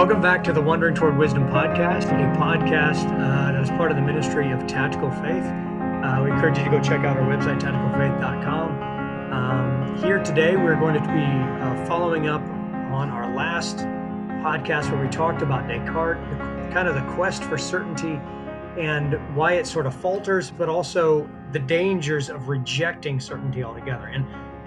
Welcome back to the Wandering Toward Wisdom podcast, a podcast that is part of the ministry of Tactical Faith. We encourage you to go check out our website, tacticalfaith.com. Here today, we're going to be following up on our last podcast where we talked about Descartes, kind of the quest for certainty and why it sort of falters, but also the dangers of rejecting certainty altogether. And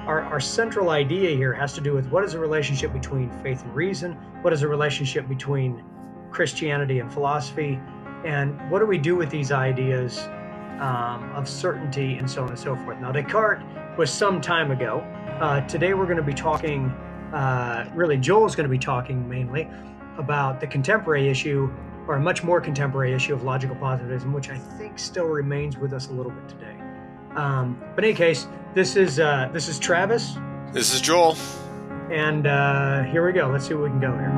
our central idea here has to do with what is the relationship between faith and reason, what is the relationship between Christianity and philosophy, and what do we do with these ideas of certainty and so on and so forth. Now, Descartes was some time ago. Today we're going to be talking, really Joel's going to be talking mainly about the contemporary issue, or a much more contemporary issue of logical positivism, which I think still remains with us a little bit today. But in any case, this is Travis. This is Joel. And here we go. Let's see what we can go here.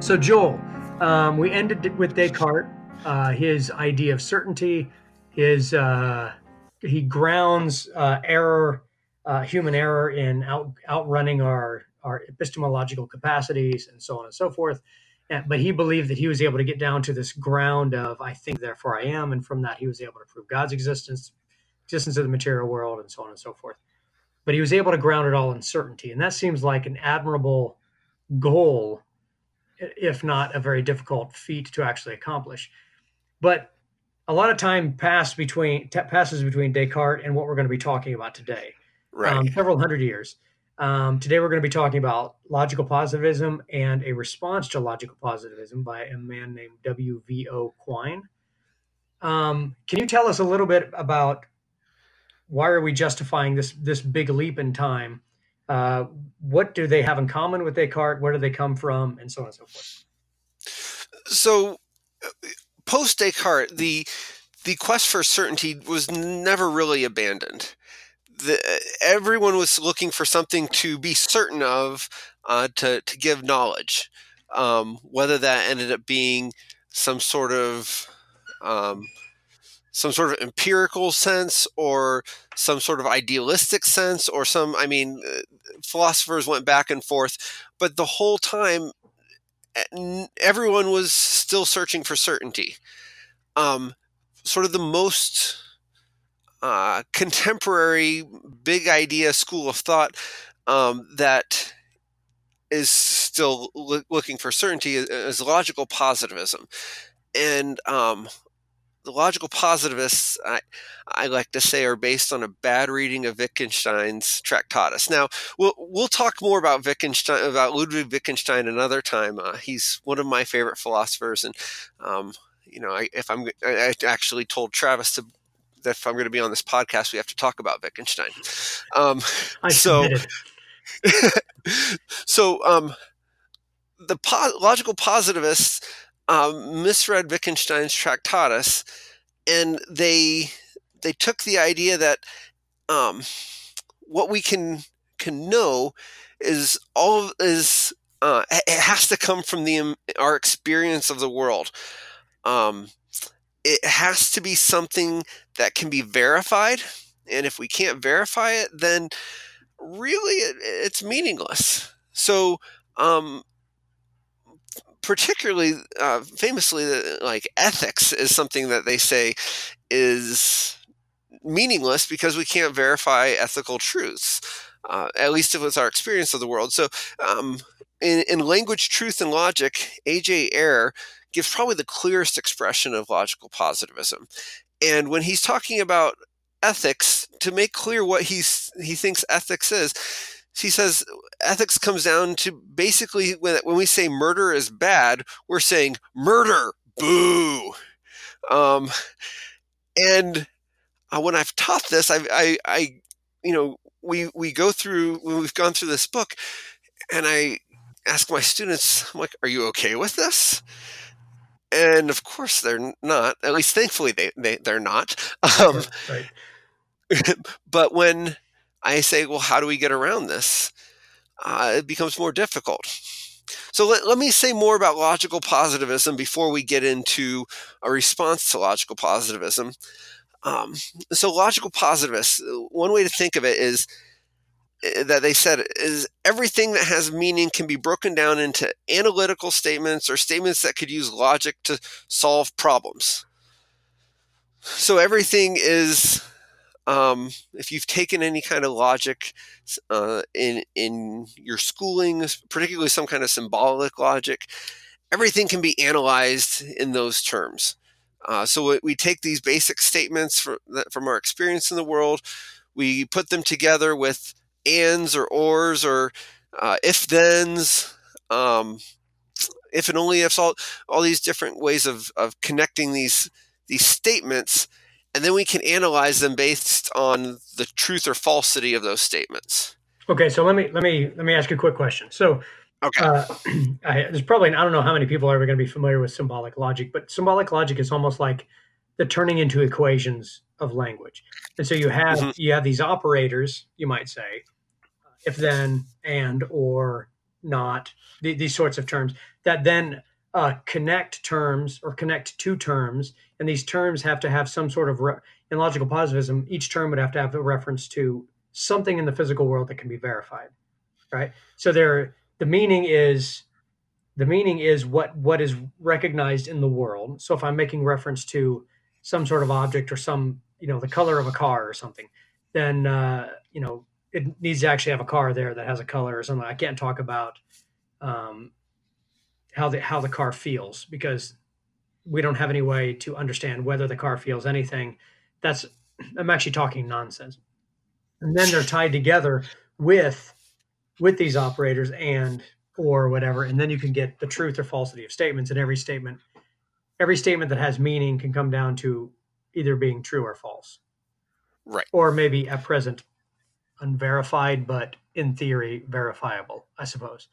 So Joel, we ended with Descartes, his idea of certainty. His he grounds error, human error, in outrunning our epistemological capacities, and so on and so forth. But he believed that he was able to get down to this ground of I think, therefore I am. And from that, he was able to prove God's existence, existence of the material world, and so on and so forth. But he was able to ground it all in certainty. And that seems like an admirable goal, if not a very difficult feat to actually accomplish. But a lot of time passes between Descartes and what we're going to be talking about today, right? Several hundred years. Today we're going to be talking about logical positivism and a response to logical positivism by a man named W.V.O. Quine. Can you tell us a little bit about why are we justifying this big leap in time? What do they have in common with Descartes? Where do they come from? And so on and so forth. So post-Descartes, the quest for certainty was never really abandoned. Everyone was looking for something to be certain of, to give knowledge, whether that ended up being some sort of empirical sense or some sort of idealistic sense or some. I mean, philosophers went back and forth, but the whole time, everyone was still searching for certainty. Sort of the most contemporary big idea school of thought that is still looking for certainty is logical positivism. And the logical positivists, I like to say, are based on a bad reading of Wittgenstein's Tractatus. Now, we'll talk more about Wittgenstein, about Ludwig Wittgenstein another time. He's one of my favorite philosophers, and I actually told Travis to. That if I'm going to be on this podcast, we have to talk about Wittgenstein. The logical positivists misread Wittgenstein's Tractatus, and they took the idea that what we can know is it has to come from our experience of the world. It has to be something that can be verified, and if we can't verify it, then really it's meaningless. So, particularly famously, like ethics is something that they say is meaningless because we can't verify ethical truths, at least if it's our experience of the world. So, in Language, Truth, and Logic, A.J. Ayer gives probably the clearest expression of logical positivism. And when he's talking about ethics, to make clear what he thinks ethics is, he says ethics comes down to basically when we say murder is bad, we're saying murder, boo. When I've taught this, we've gone through this book, and I ask my students, I'm like, are you okay with this? And of course they're not, at least thankfully they're not. Right. But when I say, well, how do we get around this? It becomes more difficult. So let me say more about logical positivism before we get into a response to logical positivism. So logical positivists, one way to think of it is that they said is everything that has meaning can be broken down into analytical statements or statements that could use logic to solve problems. So everything is, if you've taken any kind of logic in your schooling, particularly some kind of symbolic logic, everything can be analyzed in those terms. So we take these basic statements from our experience in the world, we put them together with ands or ors or if-thens, if and only ifs, all these different ways of connecting these statements, and then we can analyze them based on the truth or falsity of those statements. Okay, so let me ask you a quick question. So, okay, there's probably, I don't know how many people are ever going to be familiar with symbolic logic, but symbolic logic is almost like the turning into equations of language. And so you have these operators, you might say, if then, and, or, not, these sorts of terms that then connect terms or connect two terms. And these terms have to have some sort of, in logical positivism, each term would have to have a reference to something in the physical world that can be verified, right? So the meaning is what is recognized in the world. So if I'm making reference to some sort of object or some, the color of a car or something, then, it needs to actually have a car there that has a color or something. I can't talk about how the car feels because we don't have any way to understand whether the car feels anything. I'm actually talking nonsense. And then they're tied together with these operators and or whatever, and then you can get the truth or falsity of statements. And every statement that has meaning can come down to either being true or false, right? Or maybe at present unverified, but in theory verifiable, I suppose.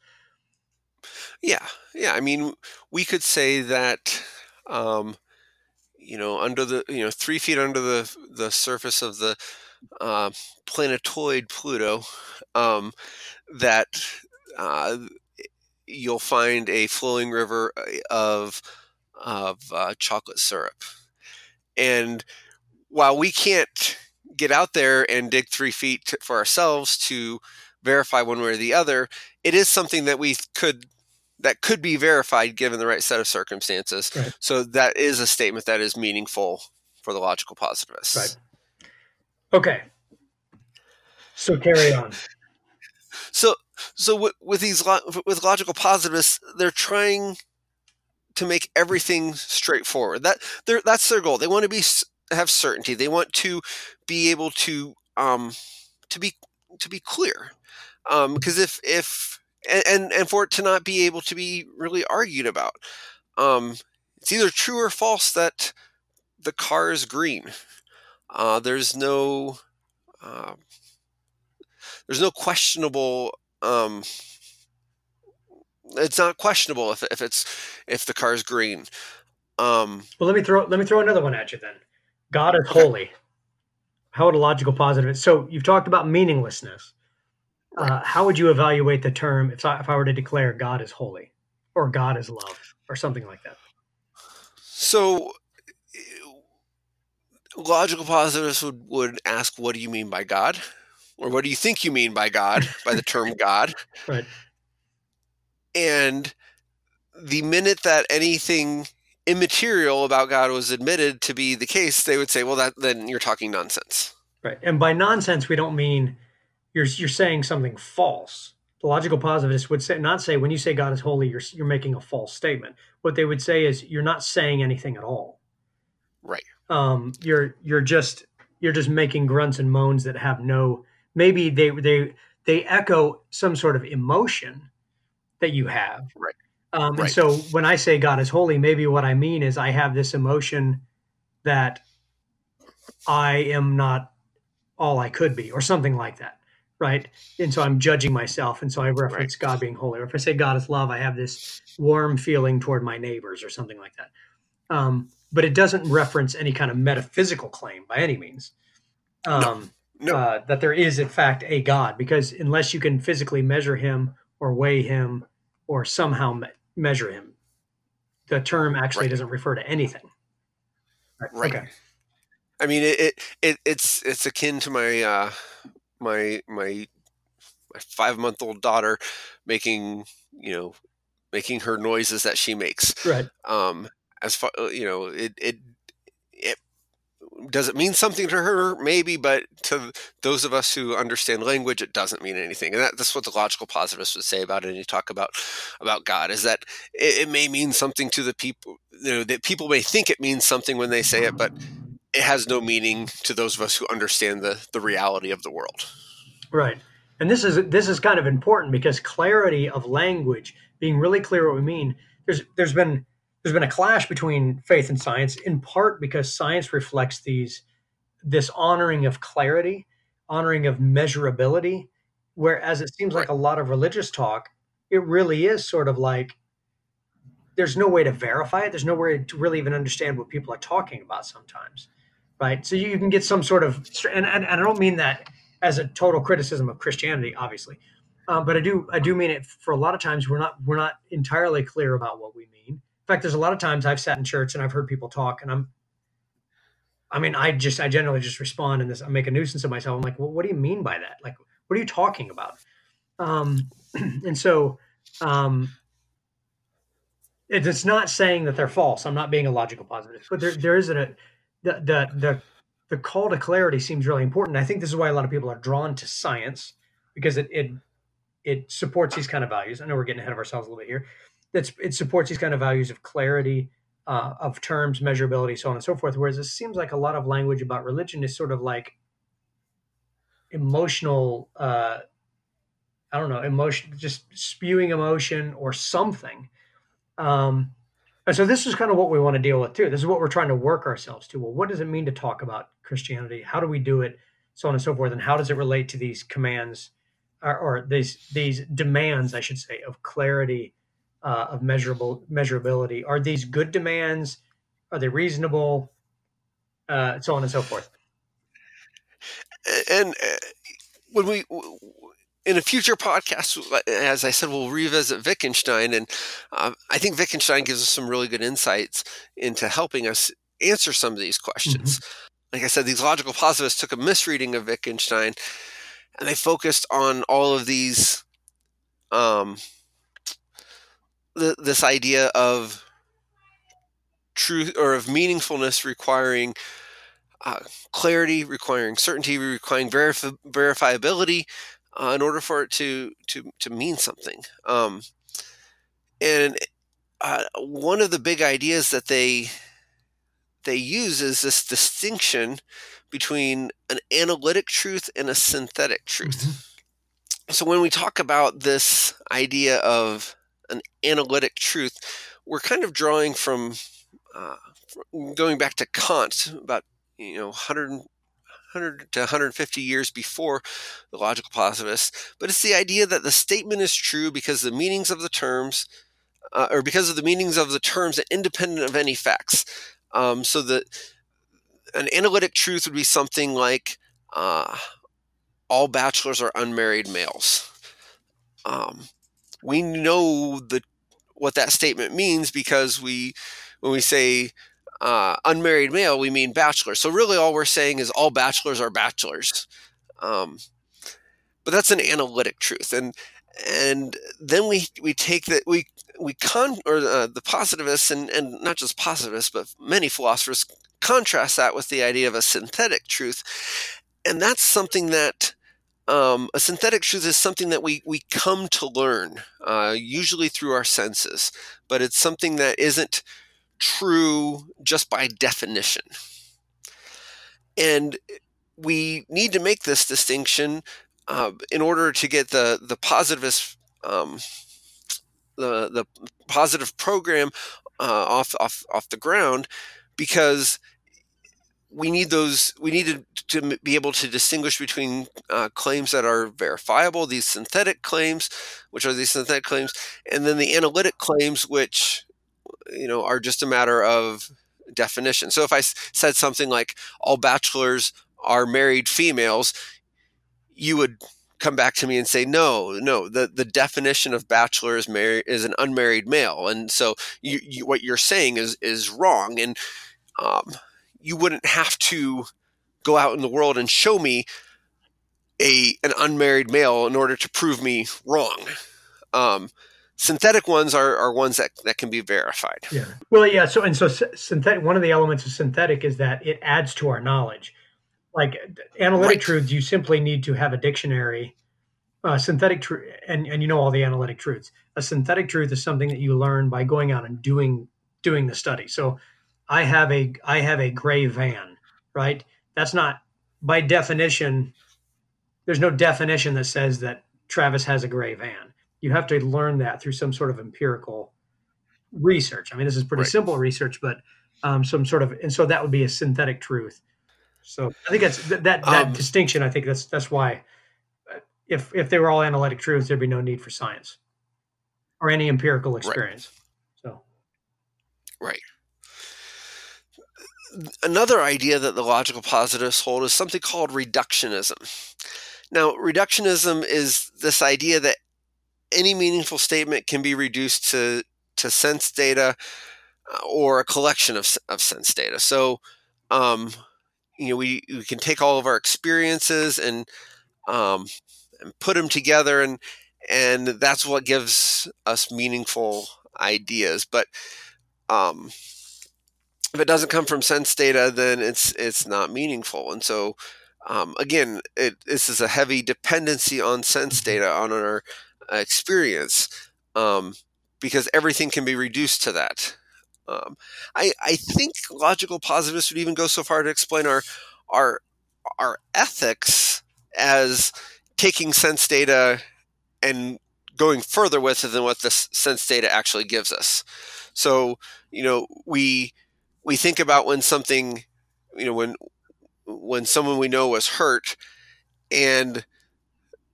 Yeah. I mean, we could say that, under the 3 feet under the surface of the planetoid Pluto, that. You'll find a flowing river of chocolate syrup. And while we can't get out there and dig 3 feet for ourselves to verify one way or the other, it is something that that could be verified given the right set of circumstances. Right. So that is a statement that is meaningful for the logical positivist. Right. Okay. So carry on. So with logical positivists, they're trying to make everything straightforward. That's their goal. They want to have certainty. They want to be able to be clear, because if for it to not be able to be really argued about, it's either true or false that the car is green. There's no questionable. It's not questionable if the car is green. Well, let me throw another one at you then. God is holy. How would a logical positivist? So you've talked about meaninglessness. How would you evaluate the term if I were to declare God is holy, or God is love, or something like that? So logical positivists would ask, "What do you mean by God?" Or what do you think you mean by God, by the term God? Right. And the minute that anything immaterial about God was admitted to be the case, they would say, well, then you're talking nonsense. Right. And by nonsense, we don't mean you're saying something false. The logical positivist would not say when you say God is holy, you're making a false statement. What they would say is you're not saying anything at all. Right. You're just making grunts and moans that have no. Maybe they echo some sort of emotion that you have. Right. Right. And so when I say God is holy, maybe what I mean is I have this emotion that I am not all I could be or something like that, right? And so I'm judging myself. And so I reference God being holy. Or if I say God is love, I have this warm feeling toward my neighbors or something like that. But it doesn't reference any kind of metaphysical claim by any means. No. That there is, in fact, a God, because unless you can physically measure him or weigh him or somehow measure him, the term actually doesn't refer to anything. Right. Okay. I mean, it's akin to my my 5-month-old daughter making her noises that she makes. Right. As far, it does it mean something to her? Maybe, but to those of us who understand language, it doesn't mean anything. And that's what the logical positivists would say about it. And you talk about God is that it may mean something to the people, that people may think it means something when they say it, but it has no meaning to those of us who understand the reality of the world. Right. And this is kind of important because clarity of language, being really clear what we mean, there's been a clash between faith and science, in part because science reflects this honoring of clarity, honoring of measurability, whereas it seems like a lot of religious talk, it really is sort of like there's no way to verify it. There's no way to really even understand what people are talking about sometimes, right? So you can get some sort of – and I don't mean that as a total criticism of Christianity, obviously. But I do mean it for a lot of times we're not entirely clear about what we mean. In fact, there's a lot of times I've sat in church and I've heard people talk, and I generally just respond in this. I make a nuisance of myself. I'm like, well, what do you mean by that? Like, what are you talking about? And so it's not saying that they're false. I'm not being a logical positivist, but there isn't the call to clarity seems really important. I think this is why a lot of people are drawn to science, because it supports these kind of values. I know we're getting ahead of ourselves a little bit here. It supports these kind of values of clarity, of terms, measurability, so on and so forth. Whereas it seems like a lot of language about religion is sort of like emotion, just spewing emotion or something. And so this is kind of what we want to deal with too. This is what we're trying to work ourselves to. Well, what does it mean to talk about Christianity? How do we do it? So on and so forth. And how does it relate to these commands or these demands, I should say, of clarity? Of measurability. Are these good demands? Are they reasonable? So on and so forth. And when we, in a future podcast, as I said, we'll revisit Wittgenstein. And I think Wittgenstein gives us some really good insights into helping us answer some of these questions. Mm-hmm. Like I said, these logical positivists took a misreading of Wittgenstein and they focused on all of these, this idea of truth or of meaningfulness requiring clarity, requiring certainty, requiring verifiability in order for it to mean something. And one of the big ideas that they use is this distinction between an analytic truth and a synthetic truth. Mm-hmm. So when we talk about this idea of an analytic truth, we're kind of drawing from going back to Kant about 100 to 150 years before the logical positivists, but it's the idea that the statement is true because the meanings of the terms are independent of any facts. So that an analytic truth would be something like all bachelors are unmarried males. We know what that statement means because when we say unmarried male, we mean bachelor. So really all we're saying is all bachelors are bachelors. But that's an analytic truth. And then we take that, the positivists and not just positivists, but many philosophers contrast that with the idea of a synthetic truth. And that's something that, a synthetic truth is something that we come to learn, usually through our senses, but it's something that isn't true just by definition. And we need to make this distinction in order to get the positivist, the positive program off the ground, because we need to be able to distinguish between claims that are verifiable, these synthetic claims, and then the analytic claims, which, are just a matter of definition. So if I said something like all bachelors are married females, you would come back to me and say, no, the definition of bachelor is an unmarried male. And so you what you're saying is wrong. And, you wouldn't have to go out in the world and show me an unmarried male in order to prove me wrong. Synthetic ones are ones that can be verified. Yeah. Well, yeah. So synthetic. One of the elements of synthetic is that it adds to our knowledge. Like analytic right. truths, you simply need to have a dictionary. Synthetic truth, and you know all the analytic truths. A synthetic truth is something that you learn by going out and doing the study. So, I have a gray van, right? That's not by definition. There's no definition that says that Travis has a gray van. You have to learn that through some sort of empirical research. I mean, this is pretty right. simple research, but some sort of, and so that would be a synthetic truth. So I think that's that distinction. I think that's why if they were all analytic truths, there'd be no need for science or any empirical experience. Right. So, right. Another idea that the logical positivists hold is something called reductionism. Now, reductionism is this idea that any meaningful statement can be reduced to sense data or a collection of sense data. So, we can take all of our experiences and put them together, and that's what gives us meaningful ideas. But if it doesn't come from sense data, then it's not meaningful. And so, again, this is a heavy dependency on sense data, on our experience, because everything can be reduced to that. I think logical positivists would even go so far to explain our ethics as taking sense data and going further with it than what the sense data actually gives us. So, we think about when something, when someone we know was hurt, and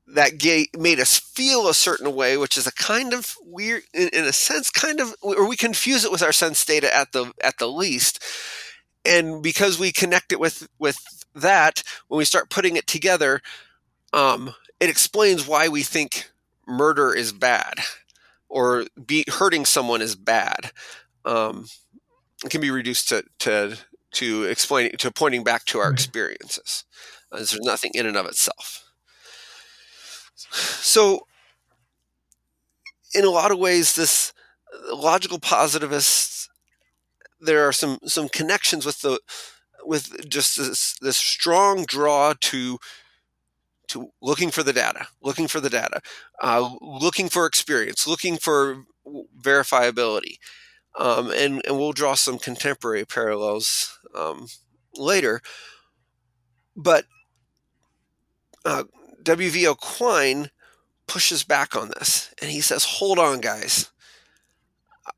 that made us feel a certain way, which is a kind of weird, in a sense, kind of, or we confuse it with our sense data at the least. And because we connect it with that, when we start putting it together, it explains why we think murder is bad or hurting someone is bad. It can be reduced to explaining, to pointing back to our experiences. There's nothing in and of itself. So, in a lot of ways, this logical positivists, there are some connections with just this strong draw to looking for the data, looking for experience, looking for verifiability. And we'll draw some contemporary parallels later. But W.V.O. Quine pushes back on this, and he says, hold on, guys.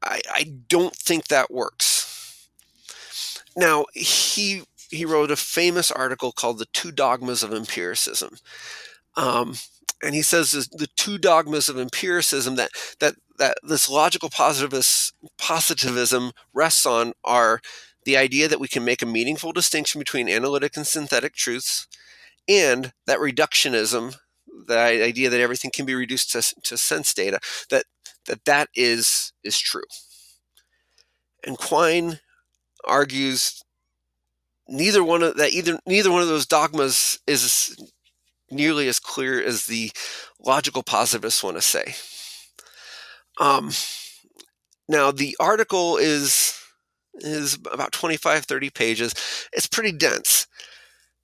I don't think that works. Now, he wrote a famous article called The Two Dogmas of Empiricism. And he says the two dogmas of empiricism that this logical positivism rests on are the idea that we can make a meaningful distinction between analytic and synthetic truths, and that reductionism, the idea that everything can be reduced to sense data, that is true. And Quine argues neither one of those dogmas is nearly as clear as the logical positivists want to say. Now, the article is about 25, 30 pages. It's pretty dense.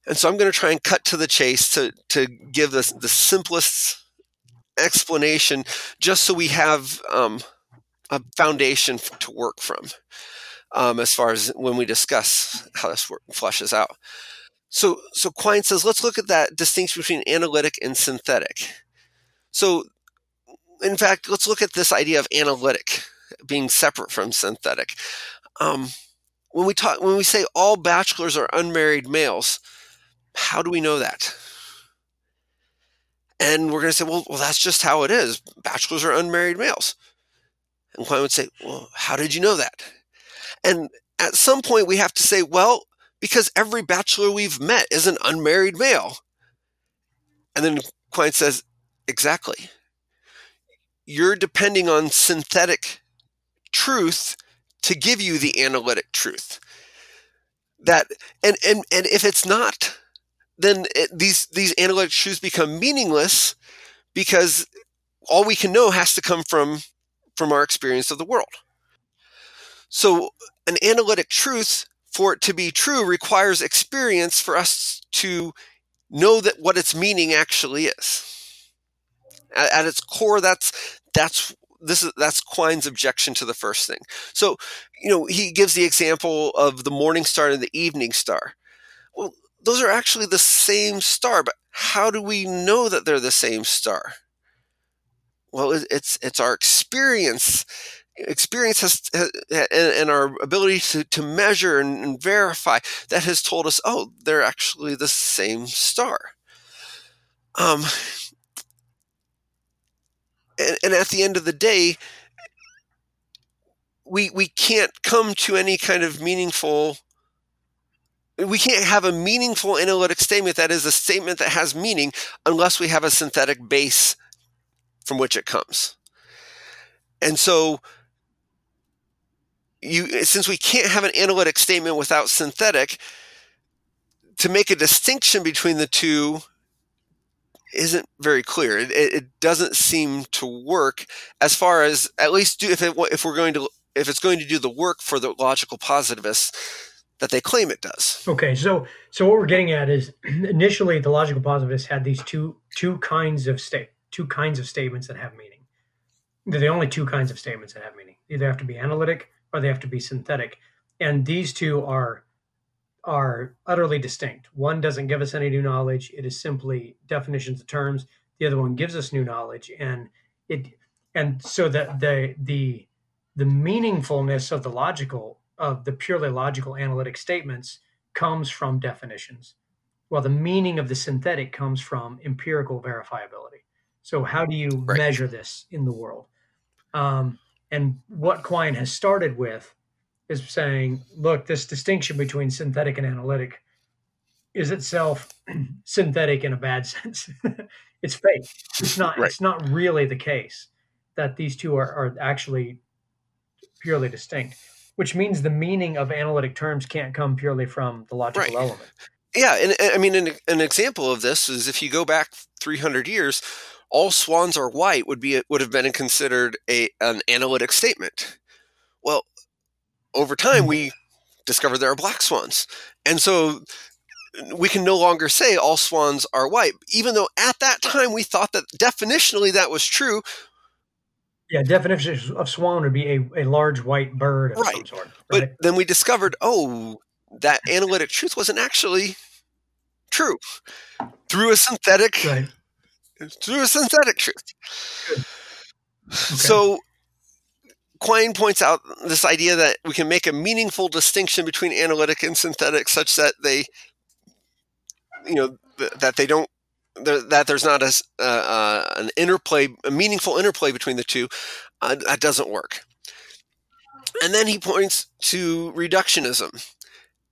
And so I'm going to try and cut to the chase to give this the simplest explanation, just so we have a foundation to work from as far as when we discuss how this flushes out. So Quine says, let's look at that distinction between analytic and synthetic. So, in fact, let's look at this idea of analytic being separate from synthetic. When we say all bachelors are unmarried males, how do we know that? And we're going to say, well, that's just how it is. Bachelors are unmarried males. And Quine would say, well, how did you know that? And at some point we have to say, well, because every bachelor we've met is an unmarried male. And then Quine says, exactly. You're depending on synthetic truth to give you the analytic truth. That and if it's not then these analytic truths become meaningless because all we can know has to come from our experience of the world. So an analytic truth, for it to be true, requires experience for us to know that what its meaning actually is. At its core, that's Quine's objection to the first thing. So, he gives the example of the morning star and the evening star. Well, those are actually the same star, but how do we know that they're the same star? Well, it's our experience. Experience and our ability to measure and verify that has told us, oh, they're actually the same star. And at the end of the day, we can't come to any kind of meaningful. We can't have a meaningful analytic statement that is a statement that has meaning unless we have a synthetic base from which it comes. And so, since we can't have an analytic statement without synthetic, to make a distinction between the two isn't very clear. It doesn't seem to work as far as at least if it's going to do the work for the logical positivists that they claim it does. Okay, so what we're getting at is initially the logical positivists had these two kinds of statements that have meaning. They're the only two kinds of statements that have meaning. They either have to be analytic or they have to be synthetic. And these two are utterly distinct. One doesn't give us any new knowledge. It is simply definitions of terms. The other one gives us new knowledge. And so that the meaningfulness of the purely logical analytic statements comes from definitions, while the meaning of the synthetic comes from empirical verifiability. So how do you measure this in the world? And what Quine has started with is saying, look, this distinction between synthetic and analytic is itself synthetic in a bad sense. It's fake. It's not really the case that these two are actually purely distinct, which means the meaning of analytic terms can't come purely from the logical element. Yeah, and I mean, an example of this is if you go back 300 years, all swans are white would have been considered an analytic statement. Well, over time we discovered there are black swans, and so we can no longer say all swans are white, even though at that time we thought that definitionally that was true. Yeah, definition of swan would be a large white bird of some sort. Right? But then we discovered, that analytic truth wasn't actually true through a synthetic. Right. Through a synthetic truth. Okay. So Quine points out this idea that we can make a meaningful distinction between analytic and synthetic such that they, that they don't, that there's not an interplay, a meaningful interplay between the two. That doesn't work. And then he points to reductionism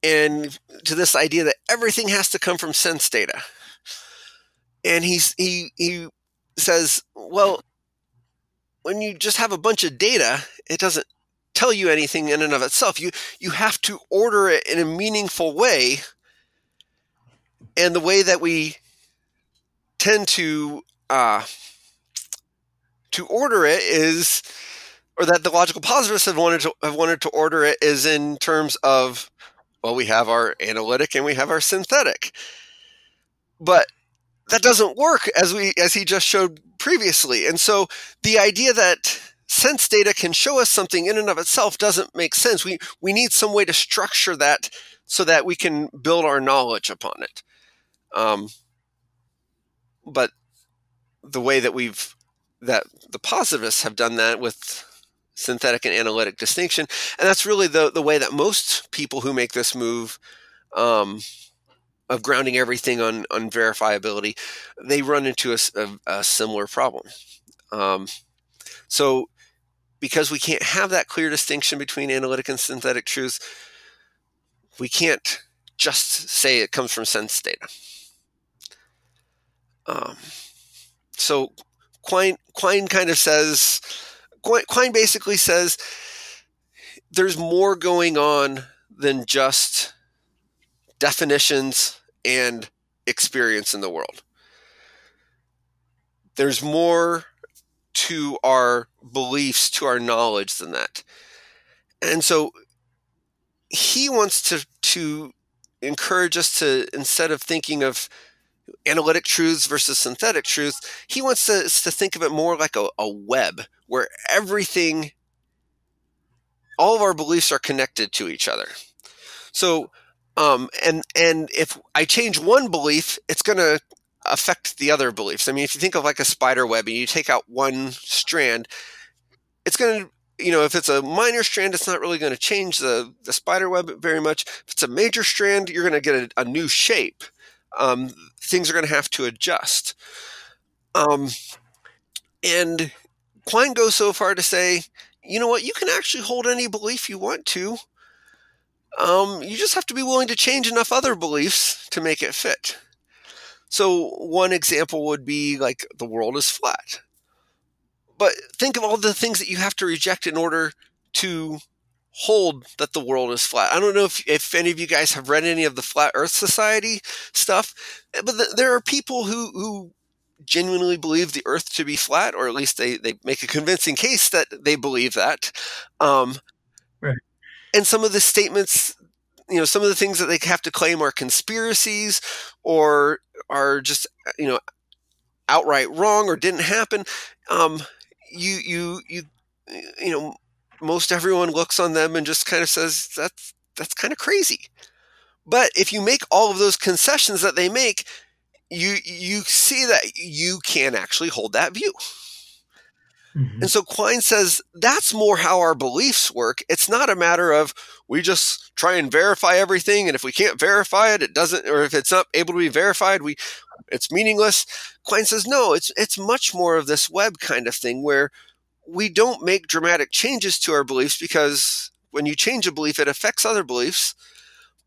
and to this idea that everything has to come from sense data. And he says, well, when you just have a bunch of data, it doesn't tell you anything in and of itself. You have to order it in a meaningful way. And the way that we tend to order it is, or that the logical positivists have wanted to order it is in terms of, well, we have our analytic and we have our synthetic, but that doesn't work as he just showed previously. And so the idea that sense data can show us something in and of itself doesn't make sense. We need some way to structure that so that we can build our knowledge upon it. But the way that that the positivists have done that with synthetic and analytic distinction, and that's really the way that most people who make this move, of grounding everything on verifiability, they run into a similar problem. So because we can't have that clear distinction between analytic and synthetic truth, we can't just say it comes from sense data. So Quine basically says there's more going on than just definitions and experience in the world. There's more to our beliefs, to our knowledge than that. And so he wants to encourage us to, instead of thinking of analytic truths versus synthetic truths, he wants us to think of it more like a web where everything, all of our beliefs are connected to each other. So, and if I change one belief, it's going to affect the other beliefs. I mean, if you think of like a spider web and you take out one strand, it's going to, you know, if it's a minor strand, it's not really going to change the spider web very much. If it's a major strand, you're going to get a new shape. Things are going to have to adjust. And Quine goes so far to say, you know what, you can actually hold any belief you want to. You just have to be willing to change enough other beliefs to make it fit. So one example would be like the world is flat. But think of all the things that you have to reject in order to hold that the world is flat. I don't know if any of you guys have read any of the Flat Earth Society stuff, but there are people who genuinely believe the Earth to be flat, or at least they make a convincing case that they believe that. Right. And some of the statements, you know, some of the things that they have to claim are conspiracies or are just, you know, outright wrong or didn't happen. You know, most everyone looks on them and just kind of says, that's kind of crazy. But if you make all of those concessions that they make, you see that you can actually hold that view. Mm-hmm. And so Quine says that's more how our beliefs work. It's not a matter of we just try and verify everything, and if we can't verify it, it doesn't, or if it's not able to be verified, it's meaningless. Quine says no, it's much more of this web kind of thing where we don't make dramatic changes to our beliefs because when you change a belief, it affects other beliefs,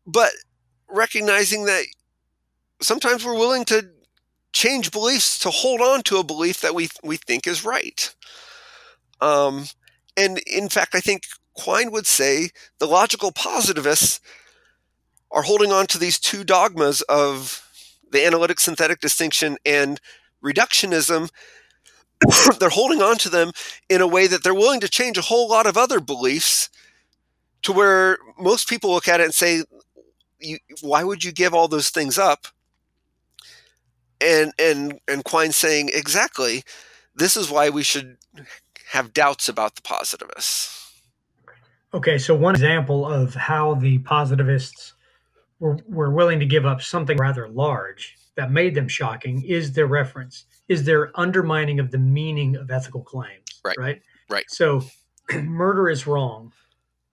but recognizing that sometimes we're willing to change beliefs to hold on to a belief that we think is right. And in fact, I think Quine would say the logical positivists are holding on to these two dogmas of the analytic-synthetic distinction and reductionism. They're holding on to them in a way that they're willing to change a whole lot of other beliefs to where most people look at it and say, why would you give all those things up? And Quine's saying, exactly, this is why we should have doubts about the positivists. Okay, so one example of how the positivists were willing to give up something rather large that made them shocking is their reference, is their undermining of the meaning of ethical claims. Right. So murder is wrong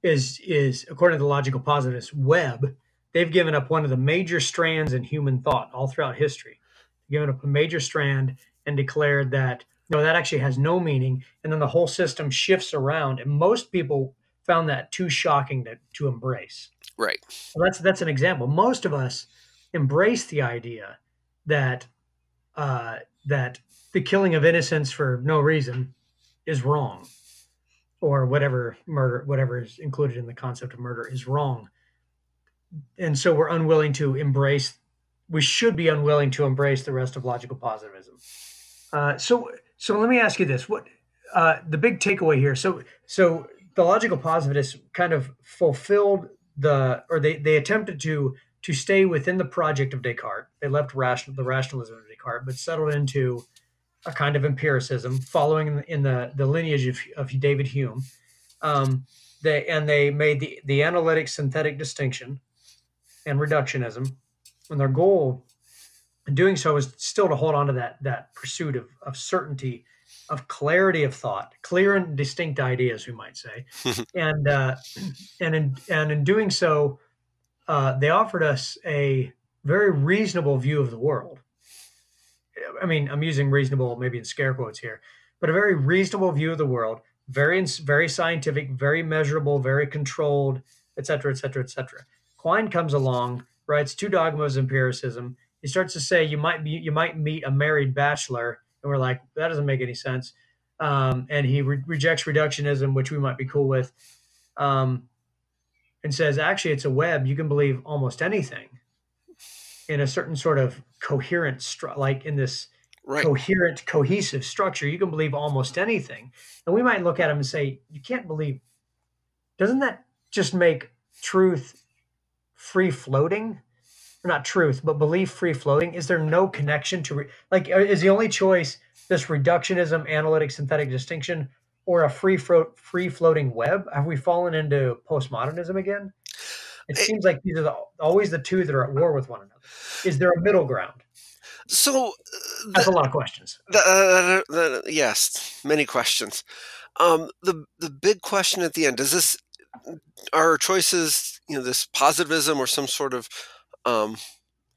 is according to the logical positivist web, they've given up one of the major strands in human thought all throughout history. Given up a major strand and declared that, no, that actually has no meaning. And then the whole system shifts around. And most people found that too shocking to embrace. Right. So that's an example. Most of us embrace the idea that that the killing of innocents for no reason is wrong, or whatever is included in the concept of murder is wrong. And so we're unwilling to embrace. We should be unwilling to embrace the rest of logical positivism. So let me ask you this: what the big takeaway here? So the logical positivists kind of fulfilled they attempted to stay within the project of Descartes. They left the rationalism of Descartes, but settled into a kind of empiricism, following in the lineage of David Hume. They made the analytic synthetic distinction and reductionism. And their goal in doing so is still to hold on to that pursuit of certainty, of clarity of thought, clear and distinct ideas, we might say. and in doing so, they offered us a very reasonable view of the world. I mean, I'm using reasonable maybe in scare quotes here, but a very reasonable view of the world, very, very scientific, very measurable, very controlled, et cetera, et cetera, et cetera. Quine comes along, writes Two Dogmas of Empiricism. He starts to say you might meet a married bachelor, and we're like, that doesn't make any sense. And he rejects reductionism, which we might be cool with, and says actually it's a web. You can believe almost anything. in a certain sort of coherent, like in this right. coherent, cohesive structure, you can believe almost anything. And we might look at them and say, you can't believe, doesn't that just make truth free floating? Or not truth, but belief free floating. Is there no connection to, is the only choice this reductionism, analytic, synthetic distinction, or a free floating web? Have we fallen into postmodernism again? It seems like these are always the two that are at war with one another. Is there a middle ground? So that's a lot of questions. Yes, many questions. The big question at the end is this: are choices, this positivism or some sort of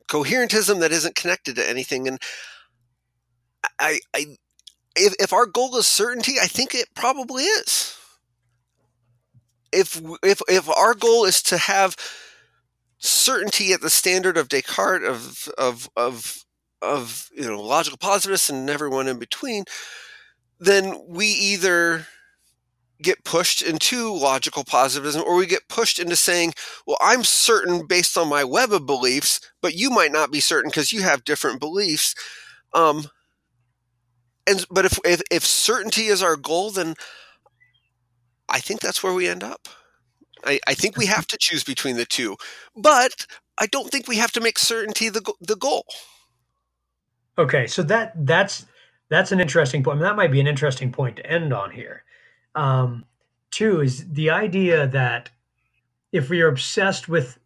coherentism that isn't connected to anything? And if our goal is certainty, I think it probably is. If our goal is to have certainty at the standard of Descartes, of logical positivists and everyone in between, then we either get pushed into logical positivism or we get pushed into saying, well, I'm certain based on my web of beliefs, but you might not be certain because you have different beliefs. But if certainty is our goal, then I think that's where we end up. I think we have to choose between the two, but I don't think we have to make certainty the goal. Okay, so that's an interesting point. I mean, that might be an interesting point to end on here. Two is the idea that if we are obsessed with,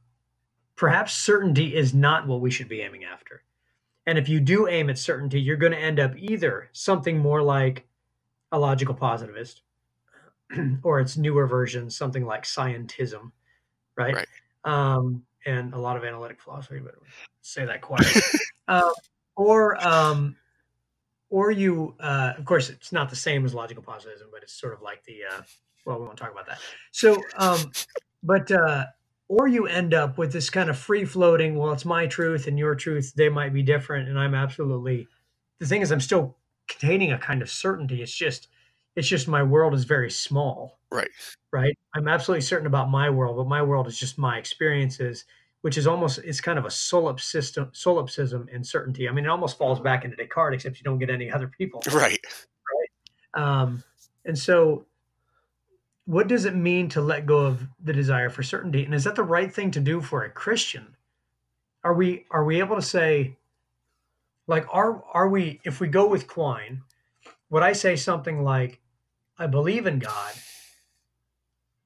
perhaps certainty is not what we should be aiming after. And if you do aim at certainty, you're going to end up either something more like a logical positivist or its newer version, something like scientism, right? And a lot of analytic philosophy, but say that quietly. Or you, of course, it's not the same as logical positivism, but it's sort of like we won't talk about that. So, or you end up with this kind of free floating, well, it's my truth and your truth, they might be different. And the thing is, I'm still containing a kind of certainty. It's just my world is very small. Right. I'm absolutely certain about my world, but my world is just my experiences, which is it's kind of a solipsism in certainty. I mean, it almost falls back into Descartes, except you don't get any other people. Right. And so what does it mean to let go of the desire for certainty? And is that the right thing to do for a Christian? Are we able to say, are we, if we go with Quine, would I say something like, I believe in God,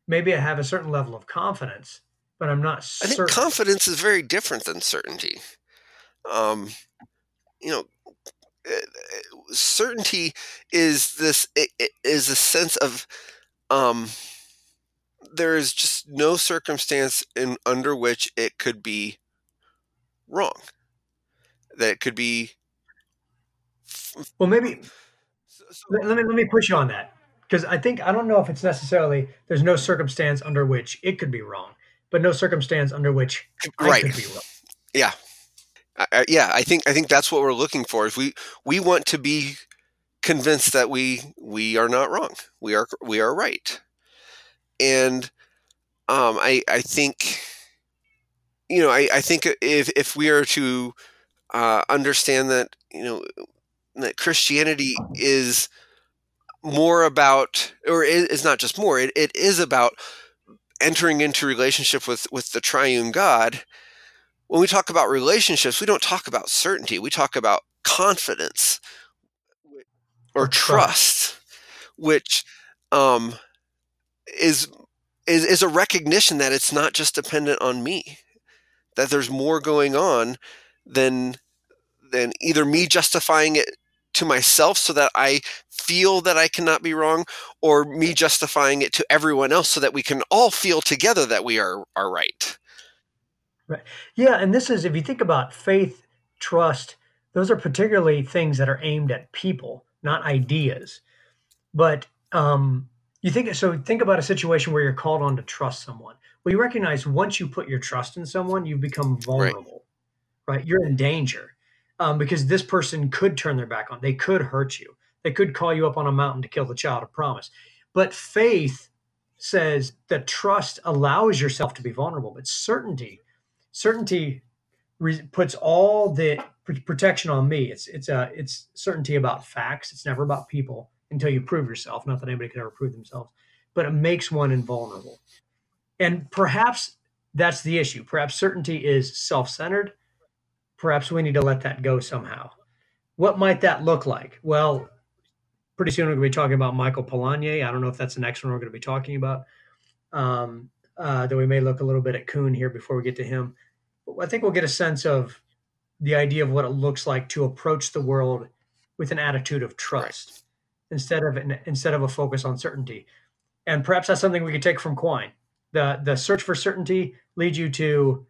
maybe I have a certain level of confidence, but I'm not certain. I think confidence is very different than certainty. Certainty is is a sense of there is just no circumstance under which it could be wrong, that it could be. Well, maybe let me push you on that, because I don't know if it's necessarily there's no circumstance under which it could be wrong, but no circumstance under which it could be wrong. Yeah. I think that's what we're looking for, is we want to be convinced that we are not wrong. We are right. And I think, I think if we are to understand that, that Christianity is more about, or is not just more, it is about entering into relationship with the triune God. When we talk about relationships, we don't talk about certainty. We talk about confidence or trust, which is a recognition that it's not just dependent on me, that there's more going on than either me justifying it to myself so that I feel that I cannot be wrong, or me justifying it to everyone else so that we can all feel together that we are right. Right. Yeah. And this is, if you think about faith, trust, those are particularly things that are aimed at people, not ideas. But think about a situation where you're called on to trust someone. Well, you recognize once you put your trust in someone, you become vulnerable, right? You're in danger. Because this person could turn their back on, they could hurt you. They could call you up on a mountain to kill the child of promise. But faith says that trust allows yourself to be vulnerable. But certainty puts all the protection on me. It's certainty about facts. It's never about people until you prove yourself. Not that anybody could ever prove themselves, but it makes one invulnerable. And perhaps that's the issue. Perhaps certainty is self-centered. Perhaps we need to let that go somehow. What might that look like? Well, pretty soon we're going to be talking about Michael Polanyi. I don't know if that's the next one we're going to be talking about. Though we may look a little bit at Kuhn here before we get to him. I think we'll get a sense of the idea of what it looks like to approach the world with an attitude of trust instead of a focus on certainty. And perhaps that's something we could take from Quine. The search for certainty leads you to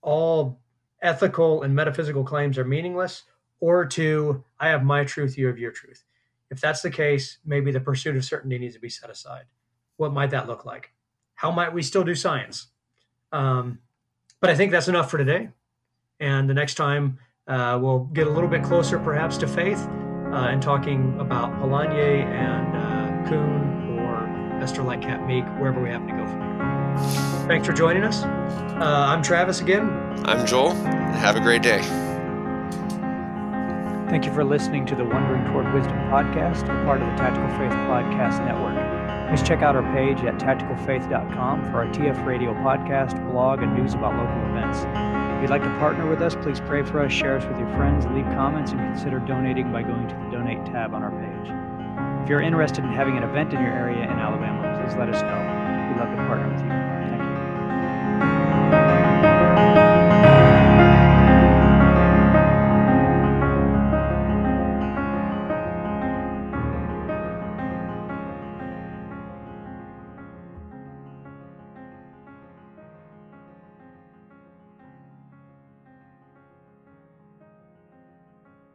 all ethical and metaphysical claims are meaningless, or to I have my truth, you have your truth. If that's the case, maybe the pursuit of certainty needs to be set aside. What might that look like? How might we still do science? But I think that's enough for today. And the next time we'll get a little bit closer perhaps to faith and talking about Polanyi and Kuhn or Esther Lightcap Meek, wherever we happen to go from here. Thanks for joining us. I'm Travis again. I'm Joel. Have a great day. Thank you for listening to the Wandering Toward Wisdom podcast, part of the Tactical Faith Podcast Network. Please check out our page at tacticalfaith.com for our TF Radio podcast, blog, and news about local events. If you'd like to partner with us, please pray for us, share us with your friends, leave comments, and consider donating by going to the Donate tab on our page. If you're interested in having an event in your area in Alabama, please let us know. We'd love to partner with you.